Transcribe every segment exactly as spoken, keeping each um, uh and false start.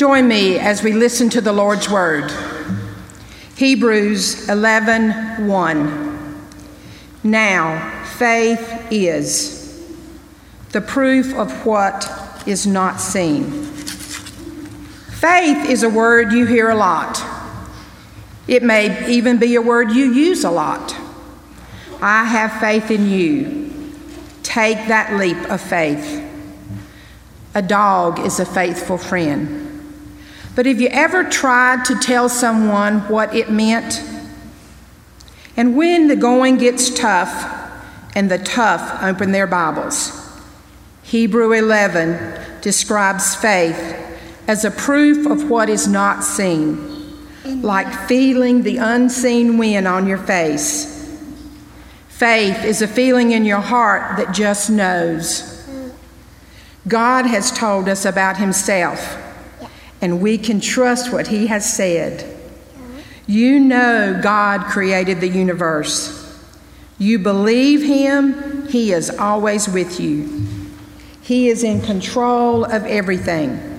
Join me as we listen to the Lord's word. Hebrews eleven one. Now, faith is the proof of what is not seen. Faith is a word you hear a lot. It may even be a word you use a lot. I have faith in you. Take that leap of faith. A dog is a faithful friend. But have you ever tried to tell someone what it meant? And when the going gets tough, and the tough open their Bibles, Hebrews eleven describes faith as a proof of what is not seen, like feeling the unseen wind on your face. Faith is a feeling in your heart that just knows. God has told us about himself, and we can trust what he has said. You know God created the universe. You believe him, he is always with you. He is in control of everything.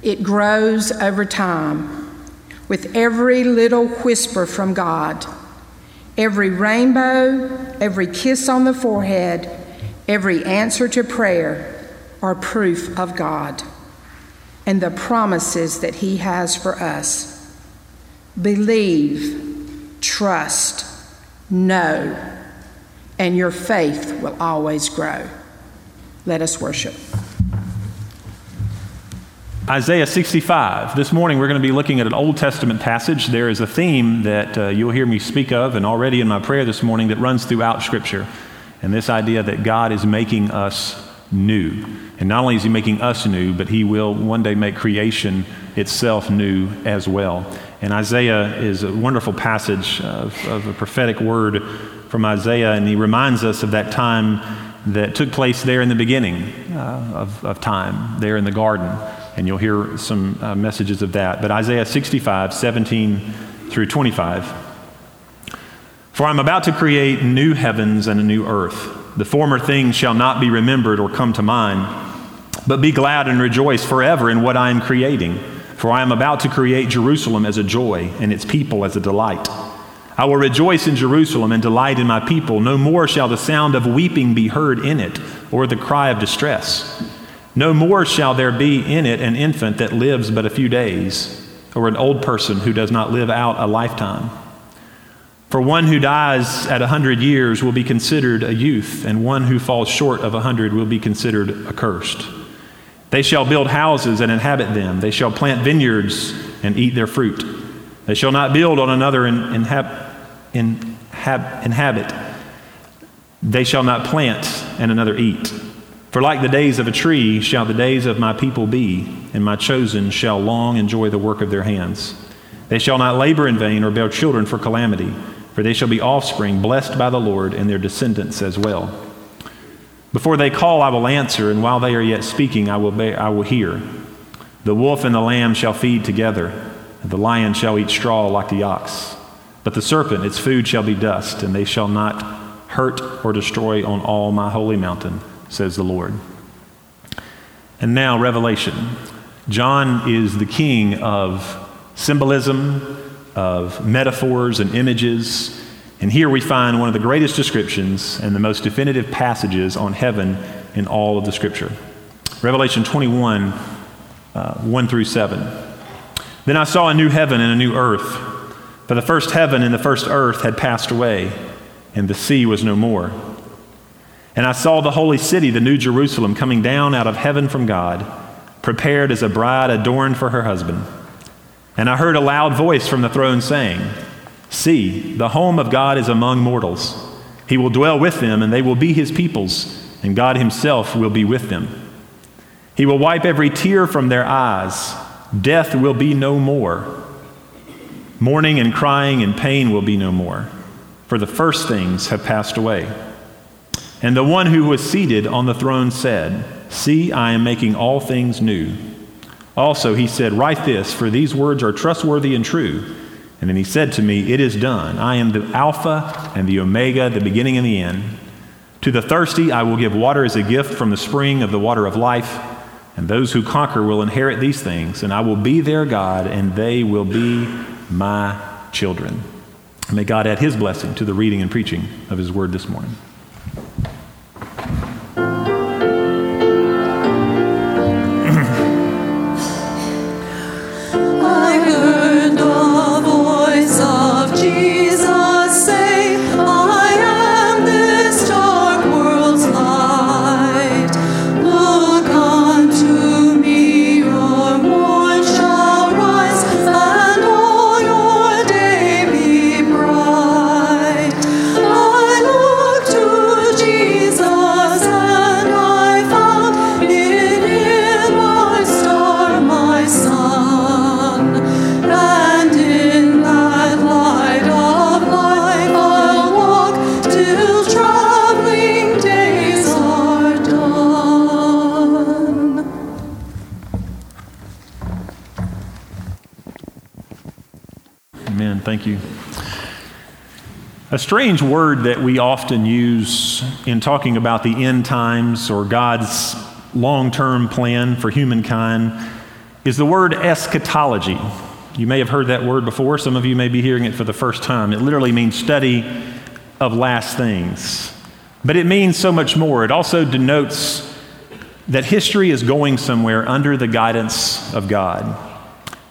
It grows over time with every little whisper from God, every rainbow, every kiss on the forehead, every answer to prayer are proof of God and the promises that he has for us. Believe, trust, know, and your faith will always grow. Let us worship. Isaiah sixty-five. This morning we're going to be looking at an Old Testament passage. There is a theme that uh, you'll hear me speak of, and already in my prayer this morning, that runs throughout Scripture, and this idea that God is making us new. And not only is he making us new, but he will one day make creation itself new as well. And Isaiah is a wonderful passage of, of a prophetic word from Isaiah, and he reminds us of that time that took place there in the beginning uh, of, of time, there in the garden. And you'll hear some uh, messages of that. But Isaiah sixty-five, seventeen through twenty-five. For I'm about to create new heavens and a new earth. The former things shall not be remembered or come to mind, but be glad and rejoice forever in what I am creating. For I am about to create Jerusalem as a joy and its people as a delight. I will rejoice in Jerusalem and delight in my people. No more shall the sound of weeping be heard in it, or the cry of distress. No more shall there be in it an infant that lives but a few days, or an old person who does not live out a lifetime. For one who dies at a hundred years will be considered a youth, and one who falls short of a hundred will be considered accursed. They shall build houses and inhabit them. They shall plant vineyards and eat their fruit. They shall not build on another and inhab- inhab- inhabit. They shall not plant and another eat. For like the days of a tree shall the days of my people be, and my chosen shall long enjoy the work of their hands. They shall not labor in vain or bear children for calamity, for they shall be offspring blessed by the Lord and their descendants as well. Before they call, I will answer, and while they are yet speaking, I will bear, I will hear. The wolf and the lamb shall feed together, and the lion shall eat straw like the ox. But the serpent, its food shall be dust, and they shall not hurt or destroy on all my holy mountain, says the Lord. And now, Revelation. John is the king of symbolism, of metaphors and images. And here we find one of the greatest descriptions and the most definitive passages on heaven in all of the Scripture. Revelation twenty-one, one through seven. Then I saw a new heaven and a new earth, for the first heaven and the first earth had passed away, and the sea was no more. And I saw the holy city, the new Jerusalem, coming down out of heaven from God, prepared as a bride adorned for her husband. And I heard a loud voice from the throne saying, See, the home of God is among mortals. He will dwell with them, and they will be his peoples, and God himself will be with them. He will wipe every tear from their eyes. Death will be no more. Mourning and crying and pain will be no more, for the first things have passed away. And the one who was seated on the throne said, See, I am making all things new. Also he said, Write this, for these words are trustworthy and true. And then he said to me, It is done. I am the Alpha and the Omega, the beginning and the end. To the thirsty I will give water as a gift from the spring of the water of life. And those who conquer will inherit these things, and I will be their God, and they will be my children. May God add his blessing to the reading and preaching of his word this morning. A strange word that we often use in talking about the end times or God's long-term plan for humankind is the word eschatology. You may have heard that word before. Some of you may be hearing it for the first time. It literally means study of last things. But it means so much more. It also denotes that history is going somewhere under the guidance of God.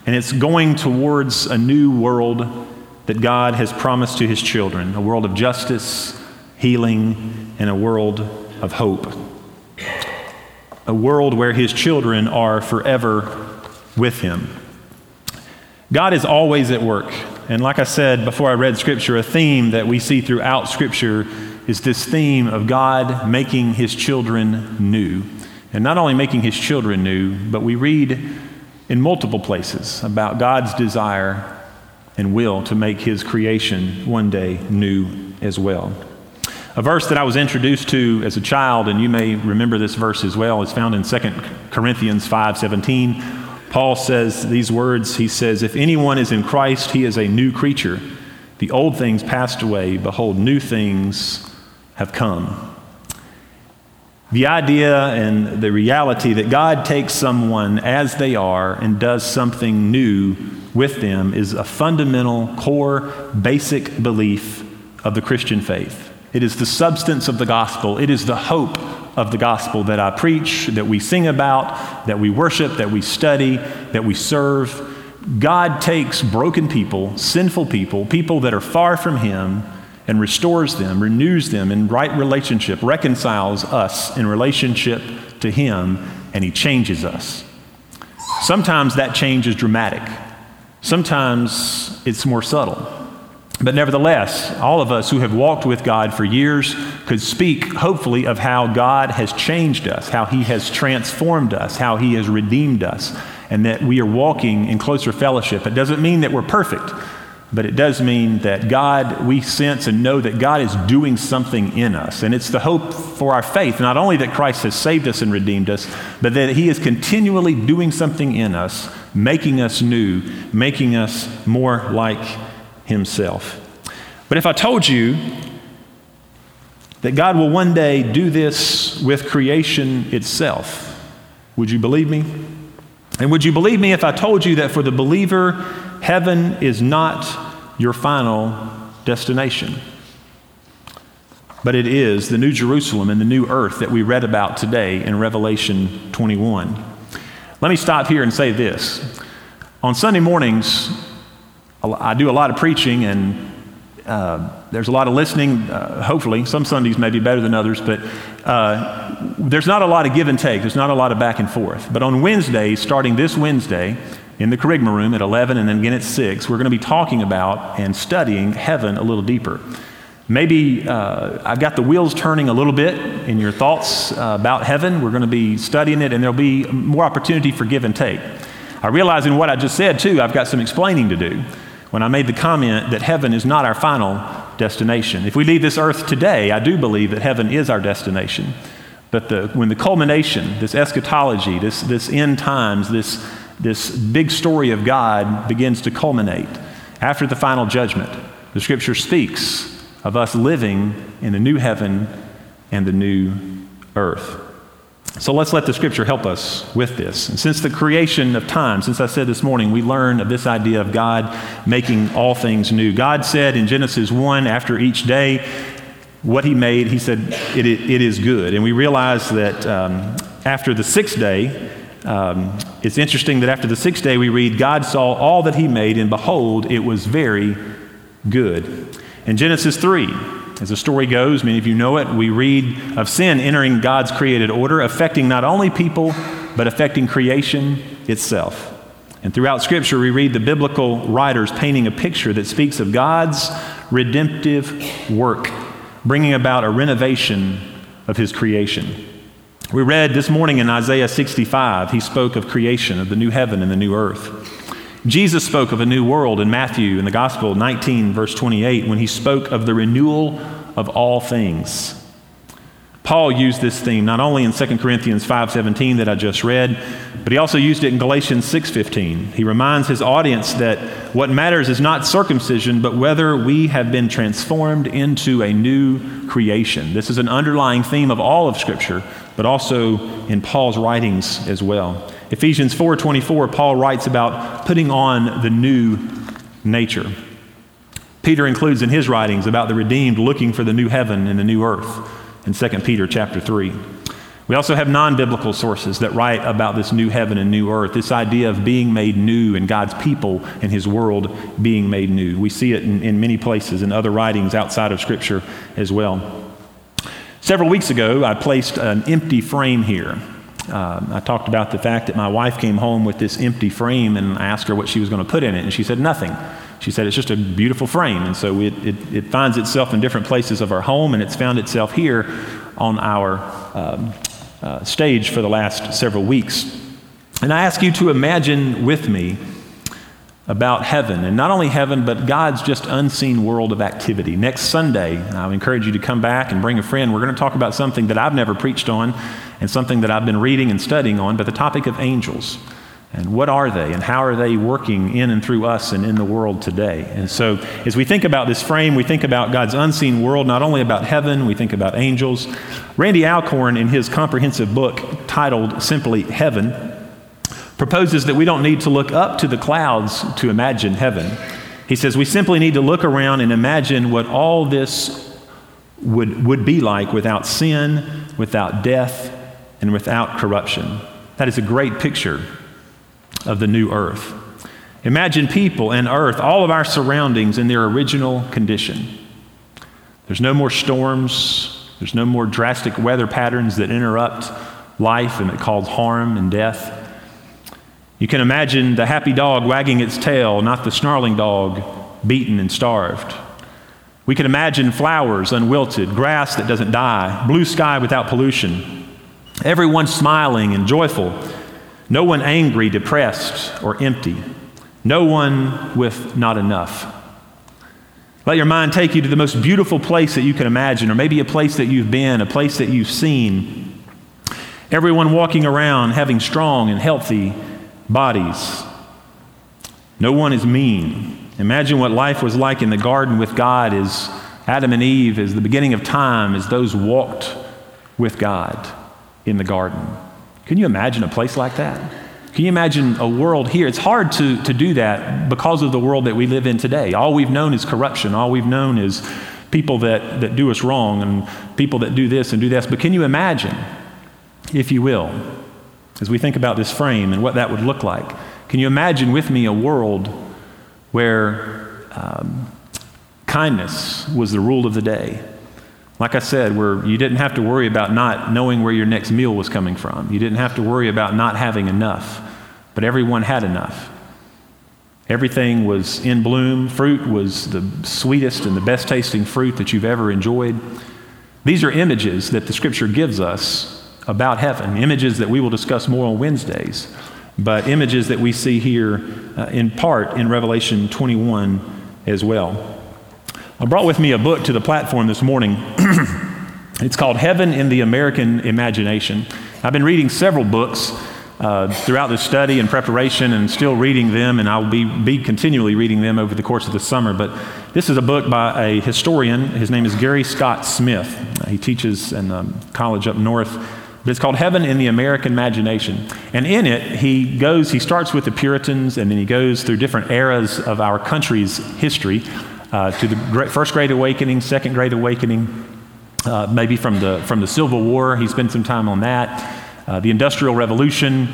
And it's going towards a new world that God has promised to his children, a world of justice, healing, and a world of hope. A world where his children are forever with him. God is always at work. And like I said before I read Scripture, a theme that we see throughout Scripture is this theme of God making his children new. And not only making his children new, but we read in multiple places about God's desire and will to make his creation one day new as well. A verse that I was introduced to as a child, and you may remember this verse as well, is found in Second Corinthians five seventeen. Paul says these words, he says, "If anyone is in Christ, he is a new creature. The old things passed away, behold, new things have come." The idea and the reality that God takes someone as they are and does something new with them is a fundamental, core, basic belief of the Christian faith. It is the substance of the gospel. It is the hope of the gospel that I preach, that we sing about, that we worship, that we study, that we serve. God takes broken people, sinful people, people that are far from him, and restores them, renews them in right relationship, reconciles us in relationship to him, and he changes us. Sometimes that change is dramatic. Sometimes it's more subtle. But nevertheless, all of us who have walked with God for years could speak, hopefully, of how God has changed us, how he has transformed us, how he has redeemed us, and that we are walking in closer fellowship. It doesn't mean that we're perfect. But it does mean that God, we sense and know that God is doing something in us. And it's the hope for our faith, not only that Christ has saved us and redeemed us, but that he is continually doing something in us, making us new, making us more like himself. But if I told you that God will one day do this with creation itself, would you believe me? And would you believe me if I told you that for the believer, heaven is not your final destination, but it is the New Jerusalem and the new earth that we read about today in Revelation twenty-one. Let me stop here and say this. On Sunday mornings, I do a lot of preaching, and uh, there's a lot of listening, uh, hopefully. Some Sundays may be better than others, but uh, there's not a lot of give and take. There's not a lot of back and forth. But on Wednesdays, starting this Wednesday, in the Kerygma Room at eleven and then again at six, we're going to be talking about and studying heaven a little deeper. Maybe uh, I've got the wheels turning a little bit in your thoughts uh, about heaven. We're going to be studying it, and there'll be more opportunity for give and take. I realize in what I just said, too, I've got some explaining to do when I made the comment that heaven is not our final destination. If we leave this earth today, I do believe that heaven is our destination. But the, when the culmination, this eschatology, this, this end times, this This big story of God begins to culminate after the final judgment. The Scripture speaks of us living in the new heaven and the new earth. So let's let the scripture help us with this. And since the creation of time, since I said this morning, we learn of this idea of God making all things new. God said in Genesis one, after each day, what he made, he said, it, it, it is good. And we realize that um, after the sixth day, um, it's interesting that after the sixth day we read, God saw all that he made, and behold, it was very good. In Genesis three, as the story goes, many of you know it, we read of sin entering God's created order, affecting not only people, but affecting creation itself. And throughout Scripture, we read the biblical writers painting a picture that speaks of God's redemptive work, bringing about a renovation of his creation. We read this morning in Isaiah sixty-five, he spoke of creation, of the new heaven and the new earth. Jesus spoke of a new world in Matthew in the Gospel nineteen, verse twenty-eight, when he spoke of the renewal of all things. Paul used this theme not only in Second Corinthians five seventeen that I just read, but he also used it in Galatians six fifteen. He reminds his audience that what matters is not circumcision, but whether we have been transformed into a new creation. This is an underlying theme of all of Scripture, but also in Paul's writings as well. Ephesians four twenty-four, Paul writes about putting on the new nature. Peter includes in his writings about the redeemed looking for the new heaven and the new earth in Second Peter chapter three. We also have non-biblical sources that write about this new heaven and new earth, this idea of being made new and God's people and his world being made new. We see it in, in many places in other writings outside of Scripture as well. Several weeks ago, I placed an empty frame here. Uh, I talked about the fact that my wife came home with this empty frame, and I asked her what she was going to put in it, and she said nothing. She said it's just a beautiful frame, and so it, it, it finds itself in different places of our home, and it's found itself here on our um, uh, stage for the last several weeks. And I ask you to imagine with me about heaven, and not only heaven, but God's just unseen world of activity. Next Sunday, I encourage you to come back and bring a friend. We're going to talk about something that I've never preached on and something that I've been reading and studying on, but the topic of angels. And what are they, and how are they working in and through us and in the world today? And so as we think about this frame, we think about God's unseen world, not only about heaven, we think about angels. Randy Alcorn, in his comprehensive book titled simply Heaven, proposes that we don't need to look up to the clouds to imagine heaven. He says we simply need to look around and imagine what all this would, would be like without sin, without death, and without corruption. That is a great picture of the new earth. Imagine people and earth, all of our surroundings in their original condition. There's no more storms, there's no more drastic weather patterns that interrupt life and that cause harm and death. You can imagine the happy dog wagging its tail, not the snarling dog beaten and starved. We can imagine flowers unwilted, grass that doesn't die, blue sky without pollution, everyone smiling and joyful, no one angry, depressed, or empty, no one with not enough. Let your mind take you to the most beautiful place that you can imagine, or maybe a place that you've been, a place that you've seen. Everyone walking around having strong and healthy bodies. No one is mean. Imagine what life was like in the garden with God as Adam and Eve, as the beginning of time, as those walked with God in the garden. Can you imagine a place like that? Can you imagine a world here? It's hard to, to do that because of the world that we live in today. All we've known is corruption. All we've known is people that, that do us wrong and people that do this and do this. But can you imagine, if you will, as we think about this frame and what that would look like, can you imagine with me a world where um, kindness was the rule of the day? Like I said, where you didn't have to worry about not knowing where your next meal was coming from. You didn't have to worry about not having enough, but everyone had enough. Everything was in bloom. Fruit was the sweetest and the best tasting fruit that you've ever enjoyed. These are images that the Scripture gives us about heaven, images that we will discuss more on Wednesdays, but images that we see here uh, in part in Revelation twenty-one as well. I brought with me a book to the platform this morning. It's called Heaven in the American Imagination. I've been reading several books uh, throughout the study and preparation and still reading them, and I'll be, be continually reading them over the course of the summer, but this is a book by a historian. His name is Gary Scott Smith. Uh, he teaches in a um, college up north But it's called Heaven in the American Imagination. And in it, he goes, he starts with the Puritans, and then he goes through different eras of our country's history uh, to the First Great Awakening, Second Great Awakening, uh, maybe from the, from the Civil War. He spends some time on that. Uh, the Industrial Revolution,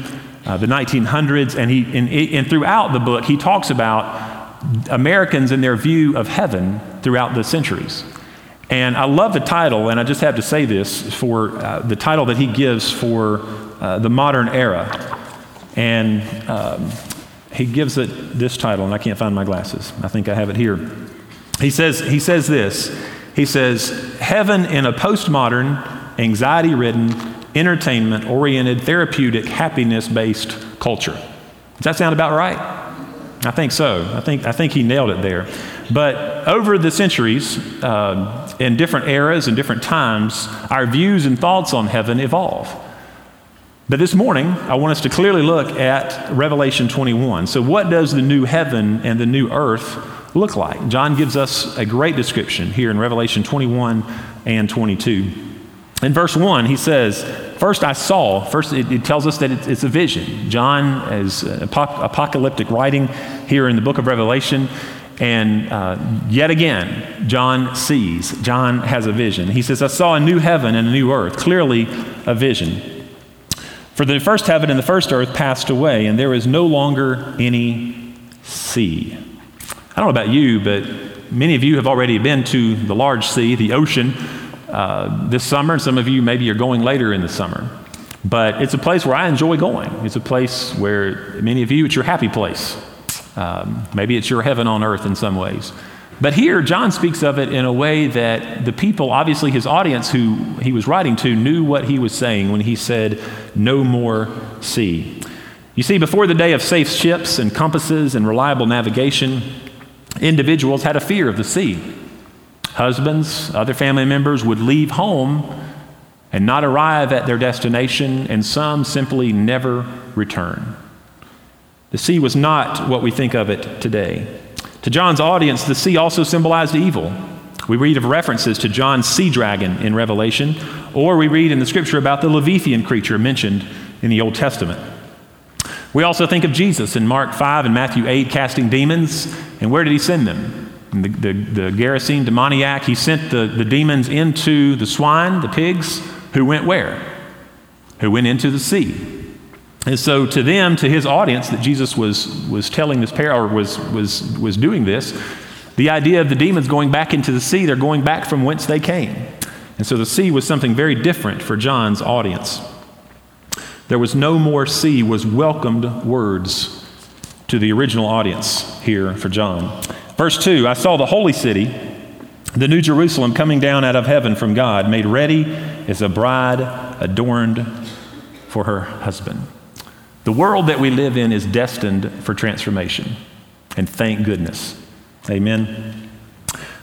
uh, the nineteen hundreds, and he and, and throughout the book, he talks about Americans and their view of heaven throughout the centuries. And I love the title, and I just have to say this, for uh, the title that he gives for uh, the modern era. And um, he gives it this title, and I can't find my glasses. I think I have it here. He says, he says this, he says, heaven in a postmodern, anxiety-ridden, entertainment-oriented, therapeutic, happiness-based culture. Does that sound about right? I think so. I think I think he nailed it there. But over the centuries, uh, in different eras and different times, our views and thoughts on heaven evolve. But this morning, I want us to clearly look at Revelation twenty-one. So what does the new heaven and the new earth look like? John gives us a great description here in Revelation twenty-one and twenty-two. In verse one, he says, first I saw, first it, it tells us that it, it's a vision. John is apoc- apocalyptic writing here in the book of Revelation. And uh, yet again, John sees, John has a vision. He says, I saw a new heaven and a new earth, clearly a vision. For the first heaven and the first earth passed away, and there is no longer any sea. I don't know about you, but many of you have already been to the large sea, the ocean, Uh, this summer, and some of you maybe are going later in the summer. But it's a place where I enjoy going. It's a place where many of you, it's your happy place. Um, maybe it's your heaven on earth in some ways. But here, John speaks of it in a way that the people, obviously his audience who he was writing to, knew what he was saying when he said, no more sea. You see, before the day of safe ships and compasses and reliable navigation, individuals had a fear of the sea. Husbands, other family members would leave home and not arrive at their destination, and some simply never return. The sea was not what we think of it today. To John's audience, the sea also symbolized evil. We read of references to John's sea dragon in Revelation, or we read in the scripture about the Leviathan creature mentioned in the Old Testament. We also think of Jesus in Mark five and Matthew eight casting demons, and where did he send them? The, the, the Gerasene demoniac, he sent the, the demons into the swine, the pigs, who went where? Who went into the sea. And so to them, to his audience that Jesus was was telling this parable, or was, was, was doing this, the idea of the demons going back into the sea, they're going back from whence they came. And so the sea was something very different for John's audience. There was no more sea was welcomed words to the original audience here for John. Verse two, I saw the holy city, the new Jerusalem, coming down out of heaven from God, made ready as a bride adorned for her husband. The world that we live in is destined for transformation, and thank goodness. Amen.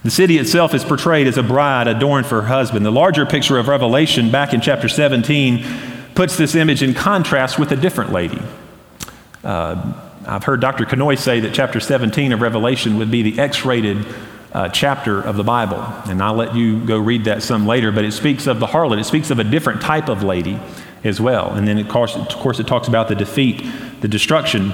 The city itself is portrayed as a bride adorned for her husband. The larger picture of Revelation back in chapter seventeen puts this image in contrast with a different lady. Uh, I've heard Doctor Kanoy say that chapter seventeen of Revelation would be the X-rated uh, chapter of the Bible. And I'll let you go read that some later, but it speaks of the harlot. It speaks of a different type of lady as well. And then, of course, of course it talks about the defeat, the destruction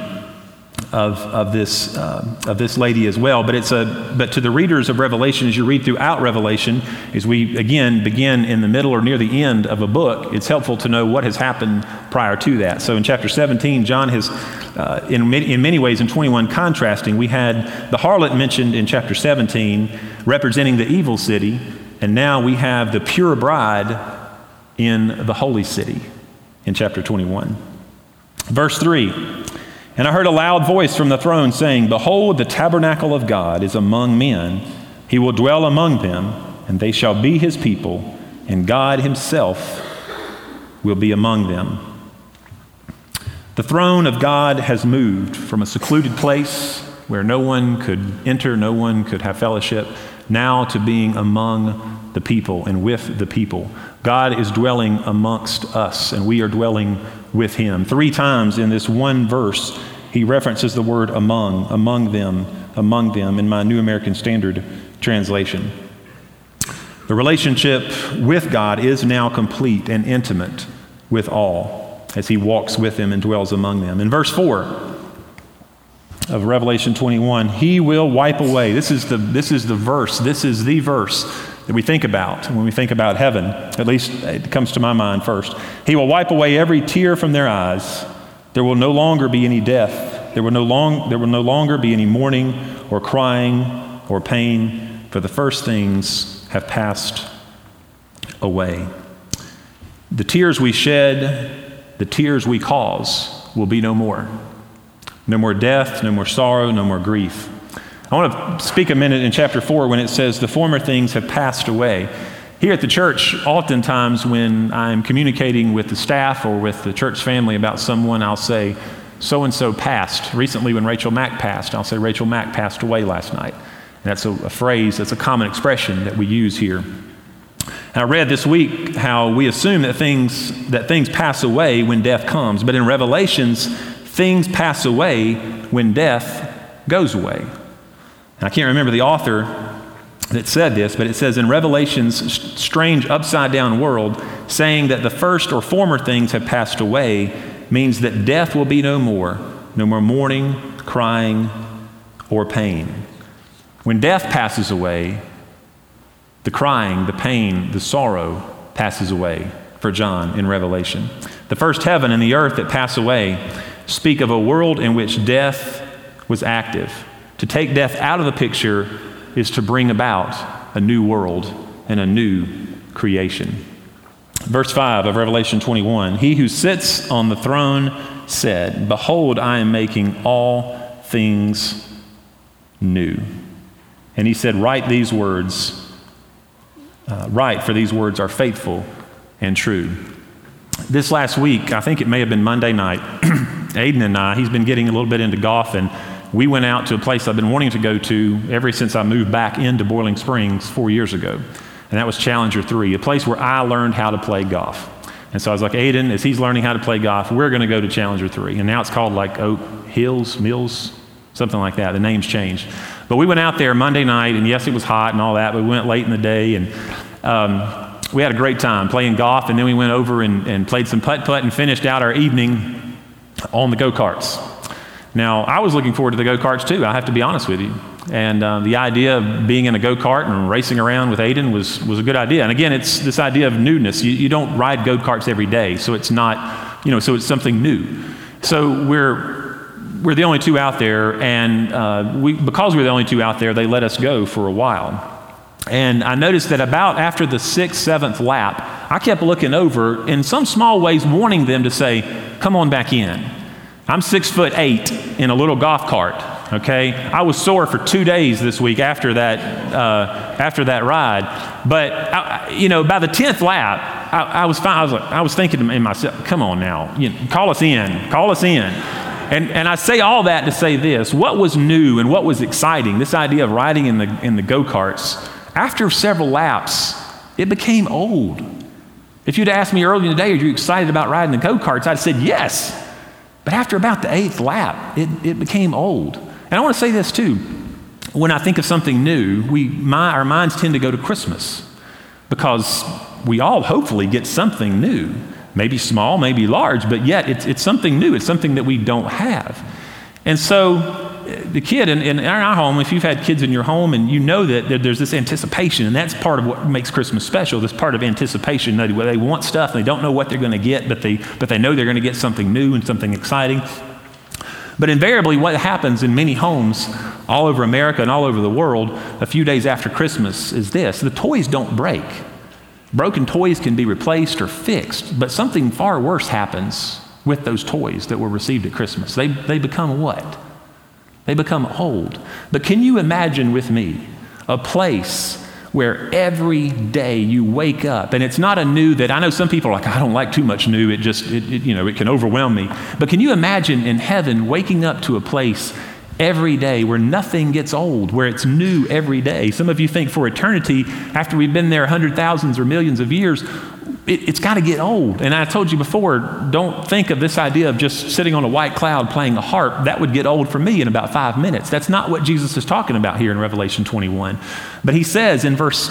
of, of, this, uh, of this lady as well. But, it's a, but to the readers of Revelation, as you read throughout Revelation, as we, again, begin in the middle or near the end of a book, it's helpful to know what has happened prior to that. So in chapter seventeen, John has... Uh, in, many, in many ways, in twenty-one, contrasting, we had the harlot mentioned in chapter seventeen representing the evil city, and now we have the pure bride in the holy city in chapter twenty-one. Verse three, and I heard a loud voice from the throne saying, behold, the tabernacle of God is among men. He will dwell among them, and they shall be his people, and God himself will be among them. The throne of God has moved from a secluded place where no one could enter, no one could have fellowship, now to being among the people and with the people. God is dwelling amongst us, and we are dwelling with him. Three times in this one verse, he references the word among, among them, among them, in my New American Standard translation. The relationship with God is now complete and intimate with all as he walks with them and dwells among them. In verse four of Revelation twenty-one, he will wipe away. This is the this is the verse. This is the verse that we think about when we think about heaven. At least it comes to my mind first. He will wipe away every tear from their eyes. There will no longer be any death. There will no long there will no longer be any mourning or crying or pain, for the first things have passed away. The tears we shed, the tears we cause, will be no more. No more death, no more sorrow, no more grief. I want to speak a minute in chapter four when it says the former things have passed away. Here at the church, oftentimes when I'm communicating with the staff or with the church family about someone, I'll say, so-and-so passed. Recently when Rachel Mack passed, I'll say Rachel Mack passed away last night. And that's a, a phrase, that's a common expression that we use here. And I read this week how we assume that things that things pass away when death comes, but in Revelations, things pass away when death goes away. And I can't remember the author that said this, but it says in Revelation's strange upside-down world, saying that the first or former things have passed away means that death will be no more, no more mourning, crying, or pain. When death passes away, the crying, the pain, the sorrow passes away for John in Revelation. The first heaven and the earth that pass away speak of a world in which death was active. To take death out of the picture is to bring about a new world and a new creation. Verse five of Revelation twenty-one, he who sits on the throne said, behold, I am making all things new. And he said, write these words, uh, write for these words are faithful and true. This last week, I think it may have been Monday night, Aiden and I, he's been getting a little bit into golf, and we went out to a place I've been wanting to go to ever since I moved back into Bowling Springs four years ago, and that was Challenger three, a place where I learned how to play golf. And so I was like, Aiden, as he's learning how to play golf, we're going to go to Challenger three, and now it's called like Oak Hills, Mills, something like that. The name's changed. But we went out there Monday night, and yes, it was hot and all that, but we went late in the day, and um, we had a great time playing golf, and then we went over and, and played some putt-putt and finished out our evening on the go-karts. Now, I was looking forward to the go-karts too, I have to be honest with you. And uh, the idea of being in a go-kart and racing around with Aiden was, was a good idea. And again, it's this idea of newness. You, you don't ride go-karts every day, so it's not, you know, so it's something new. So we're we're the only two out there, and uh, we because we're the only two out there, they let us go for a while. And I noticed that about after the sixth, seventh lap, I kept looking over in some small ways, warning them to say, come on back in. I'm six foot eight in a little golf cart, okay? I was sore for two days this week after that uh, after that ride. But, I, you know, by the tenth lap, I, I was fine. I was, like, I was thinking to myself, come on now, you know, call us in, call us in. And, and I say all that to say this, what was new and what was exciting, this idea of riding in the in the go-karts, after several laps, it became old. If you'd asked me earlier in the day, are you excited about riding the go-karts? I'd said yes. But after about the eighth lap, it, it became old. And I want to say this too. When I think of something new, we my, our minds tend to go to Christmas because we all hopefully get something new, maybe small, maybe large, but yet it's, it's something new. It's something that we don't have. And so the kid in, in our home, if you've had kids in your home and you know that there's this anticipation, and that's part of what makes Christmas special, this part of anticipation. They, they want stuff and they don't know what they're going to get, but they, but they know they're going to get something new and something exciting. But invariably what happens in many homes all over America and all over the world a few days after Christmas is this, the toys don't break. Broken toys can be replaced or fixed, but something far worse happens with those toys that were received at Christmas. They, they become what? They become old. But can you imagine with me a place where every day you wake up, and it's not a new that, I know some people are like, I don't like too much new, it just, it, it, you know, it can overwhelm me. But can you imagine in heaven waking up to a place every day where nothing gets old, where it's new every day? Some of you think for eternity, after we've been there hundred thousands or millions of years, It, it's got to get old. And I told you before, don't think of this idea of just sitting on a white cloud playing a harp. That would get old for me in about five minutes. That's not what Jesus is talking about here in Revelation twenty-one. But he says in verse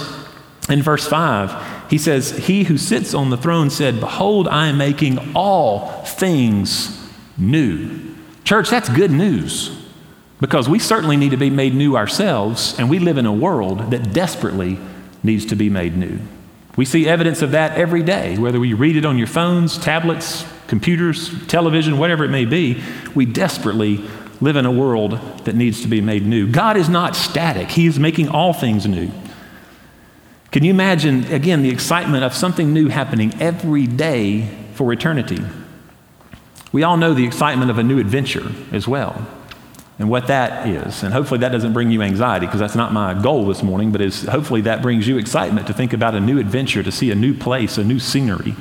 in verse five, He says, he who sits on the throne said, behold, I am making all things new. Church, that's good news, because we certainly need to be made new ourselves, and we live in a world that desperately needs to be made new. We see evidence of that every day, whether we read it on your phones, tablets, computers, television, whatever it may be. We desperately live in a world that needs to be made new. God is not static. He is making all things new. Can you imagine, again, the excitement of something new happening every day for eternity? We all know the excitement of a new adventure as well, and what that is. And hopefully that doesn't bring you anxiety, because that's not my goal this morning, but is hopefully that brings you excitement to think about a new adventure, to see a new place, a new scenery.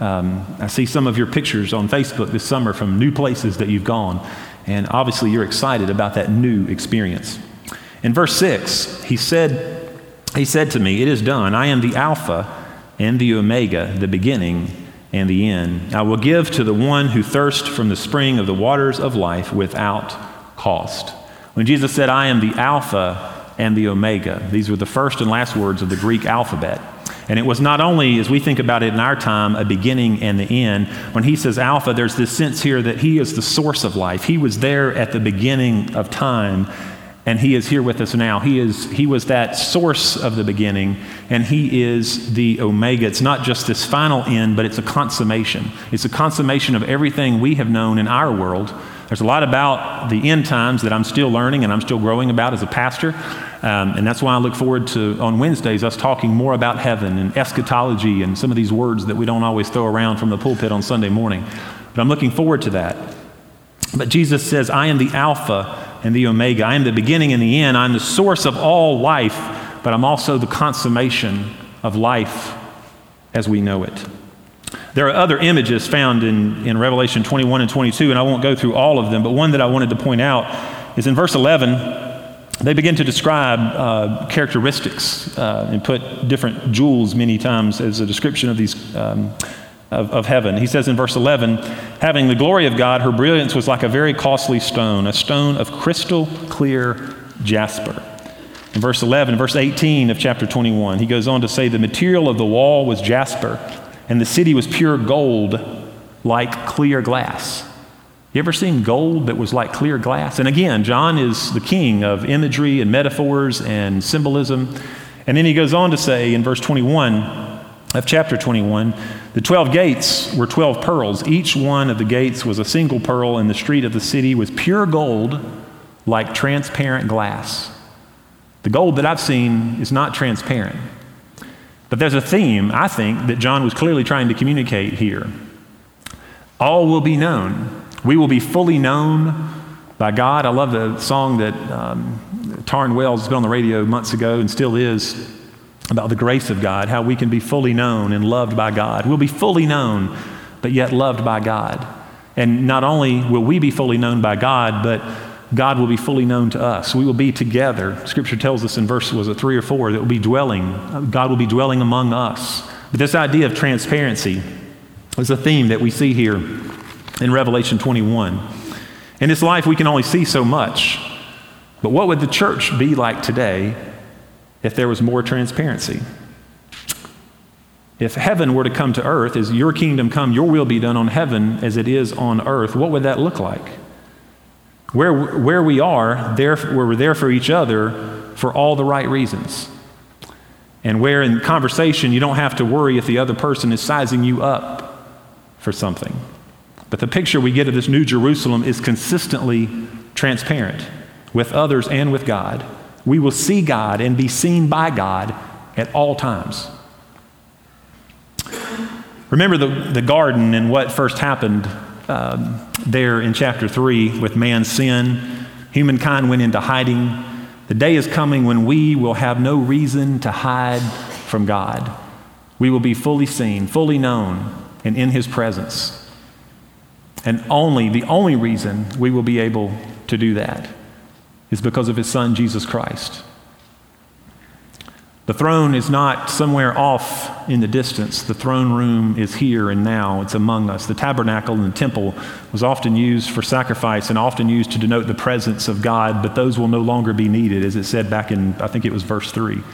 Um, I see some of your pictures on Facebook this summer from new places that you've gone, and obviously you're excited about that new experience. In verse six, he said, he said to me, it is done. I am the Alpha and the Omega, the beginning and the end. I will give to the one who thirsts from the spring of the waters of life without cost. When Jesus said, I am the Alpha and the Omega, these were the first and last words of the Greek alphabet. And it was not only, as we think about it in our time, a beginning and the end. When he says Alpha, there's this sense here that he is the source of life. He was there at the beginning of time, and he is here with us now. He is, he was that source of the beginning, and he is the Omega. It's not just this final end, but it's a consummation. It's a consummation of everything we have known in our world. There's a lot about the end times that I'm still learning and I'm still growing about as a pastor. Um, and that's why I look forward to, on Wednesdays, us talking more about heaven and eschatology and some of these words that we don't always throw around from the pulpit on Sunday morning. But I'm looking forward to that. But Jesus says, I am the Alpha and the Omega. I am the beginning and the end. I'm the source of all life, but I'm also the consummation of life as we know it. There are other images found in, in Revelation twenty-one and twenty-two, and I won't go through all of them, but one that I wanted to point out is in verse eleven. They begin to describe uh, characteristics uh, and put different jewels many times as a description of these um, of, of heaven. He says in verse eleven, having the glory of God, her brilliance was like a very costly stone, a stone of crystal clear jasper. In verse eleven, verse eighteen of chapter twenty-one, he goes on to say the material of the wall was jasper, and the city was pure gold like clear glass. You ever seen gold that was like clear glass? And again, John is the king of imagery and metaphors and symbolism. And then he goes on to say in verse twenty-one of chapter twenty-one, the twelve gates were twelve pearls. Each one of the gates was a single pearl, and the street of the city was pure gold like transparent glass. The gold that I've seen is not transparent. But there's a theme, I think, that John was clearly trying to communicate here. All will be known. We will be fully known by God. I love the song that um, Tarn Wells has been on the radio months ago and still is about the grace of God, how we can be fully known and loved by God. We'll be fully known, but yet loved by God. And not only will we be fully known by God, but God will be fully known to us. We will be together. Scripture tells us in verse, was it three or four, that will be dwelling. God will be dwelling among us. But this idea of transparency is a theme that we see here in Revelation twenty-one. In this life, we can only see so much. But what would the church be like today if there was more transparency? If heaven were to come to earth, as your kingdom come, your will be done on heaven as it is on earth, what would that look like? Where, where we are, there, where we're there for each other for all the right reasons. And where in conversation you don't have to worry if the other person is sizing you up for something. But the picture we get of this New Jerusalem is consistently transparent with others and with God. We will see God and be seen by God at all times. Remember the, the garden and what first happened Um, there in chapter three with man's sin. Humankind went into hiding. The day is coming when we will have no reason to hide from God. We will be fully seen, fully known, and in his presence. And only, the only reason we will be able to do that is because of his son, Jesus Christ. The throne is not somewhere off in the distance. The throne room is here and now. It's among us. The tabernacle and the temple was often used for sacrifice and often used to denote the presence of God, but those will no longer be needed, as it said back in, I think it was verse three.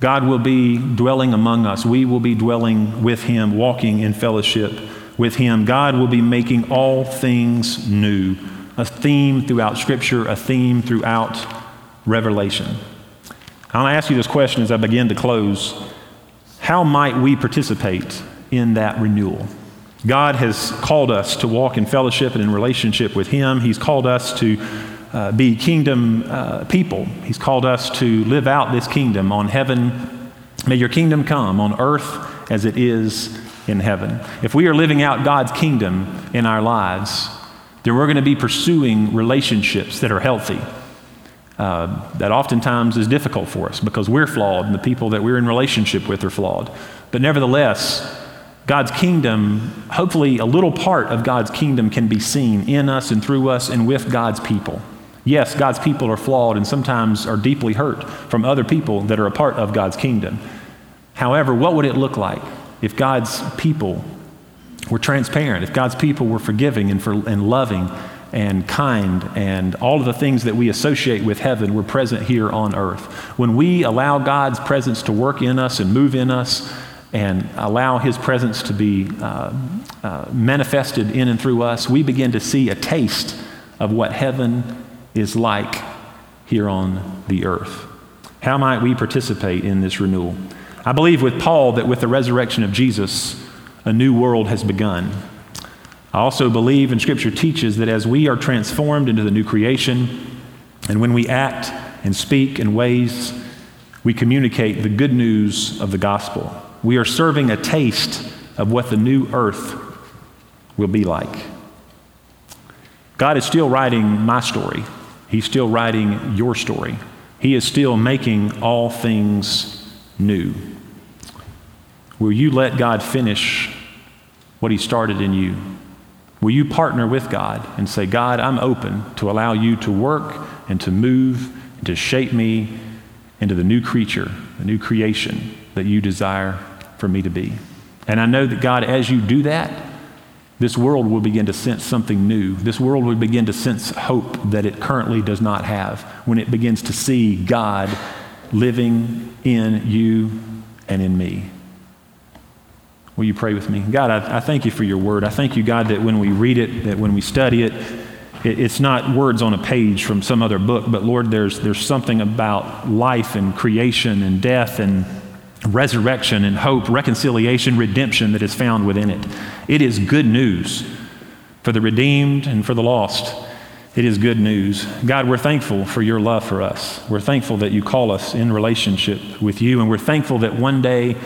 God will be dwelling among us. We will be dwelling with him, walking in fellowship with him. God will be making all things new. A theme throughout Scripture, a theme throughout Revelation. I want to ask you this question as I begin to close. How might we participate in that renewal? God has called us to walk in fellowship and in relationship with him. He's called us to uh, be kingdom uh, people. He's called us to live out this kingdom on heaven. May your kingdom come on earth as it is in heaven. If we are living out God's kingdom in our lives, then we're going to be pursuing relationships that are healthy. Uh, that oftentimes is difficult for us because we're flawed and the people that we're in relationship with are flawed. But nevertheless, God's kingdom, hopefully a little part of God's kingdom can be seen in us and through us and with God's people. Yes, God's people are flawed and sometimes are deeply hurt from other people that are a part of God's kingdom. However, what would it look like if God's people were transparent, if God's people were forgiving and, for, and loving and kind and all of the things that we associate with heaven were present here on earth? When we allow God's presence to work in us and move in us and allow his presence to be uh, uh, manifested in and through us, we begin to see a taste of what heaven is like here on the earth. How might we participate in this renewal? I believe with Paul that with the resurrection of Jesus, a new world has begun. I also believe, and Scripture teaches, that as we are transformed into the new creation, and when we act and speak in ways, we communicate the good news of the gospel. We are serving a taste of what the new earth will be like. God is still writing my story. He's still writing your story. He is still making all things new. Will you let God finish what he started in you? Will you partner with God and say, God, I'm open to allow you to work and to move and to shape me into the new creature, the new creation that you desire for me to be? And I know that, God, as you do that, this world will begin to sense something new. This world will begin to sense hope that it currently does not have when it begins to see God living in you and in me. Will you pray with me? God, I, I thank you for your word. I thank you, God, that when we read it, that when we study it, it, it's not words on a page from some other book, but Lord, there's there's something about life and creation and death and resurrection and hope, reconciliation, redemption that is found within it. It is good news for the redeemed and for the lost. It is good news. God, we're thankful for your love for us. We're thankful that you call us in relationship with you, and we're thankful that one day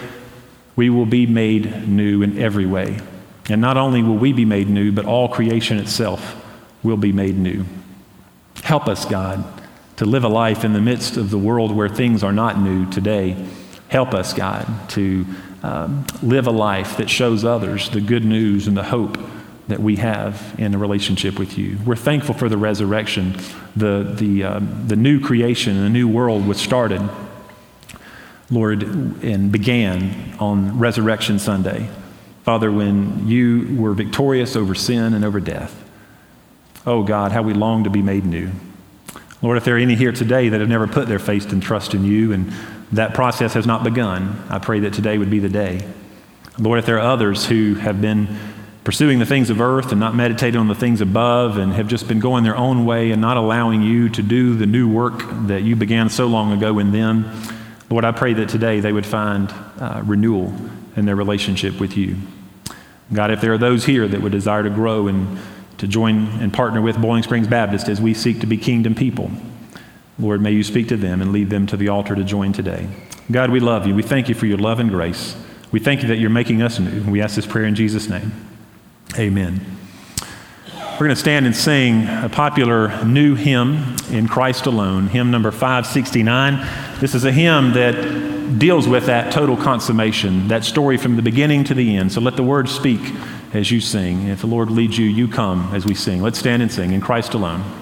we will be made new in every way. And not only will we be made new, but all creation itself will be made new. Help us, God, to live a life in the midst of the world where things are not new today. Help us, God, to um, live a life that shows others the good news and the hope that we have in a relationship with you. We're thankful for the resurrection, the, the, um, the new creation, the new world was started, Lord, and began on Resurrection Sunday. Father, when you were victorious over sin and over death, oh God, how we long to be made new. Lord, if there are any here today that have never put their faith and trust in you and that process has not begun, I pray that today would be the day. Lord, if there are others who have been pursuing the things of earth and not meditating on the things above and have just been going their own way and not allowing you to do the new work that you began so long ago in them, Lord, I pray that today they would find uh, renewal in their relationship with you. God, if there are those here that would desire to grow and to join and partner with Bowling Springs Baptist as we seek to be kingdom people, Lord, may you speak to them and lead them to the altar to join today. God, we love you. We thank you for your love and grace. We thank you that you're making us new. We ask this prayer in Jesus' name. Amen. We're going to stand and sing a popular new hymn, In Christ Alone, hymn number five sixty-nine. This is a hymn that deals with that total consummation, that story from the beginning to the end. So let the word speak as you sing. If the Lord leads you, you come as we sing. Let's stand and sing, In Christ Alone.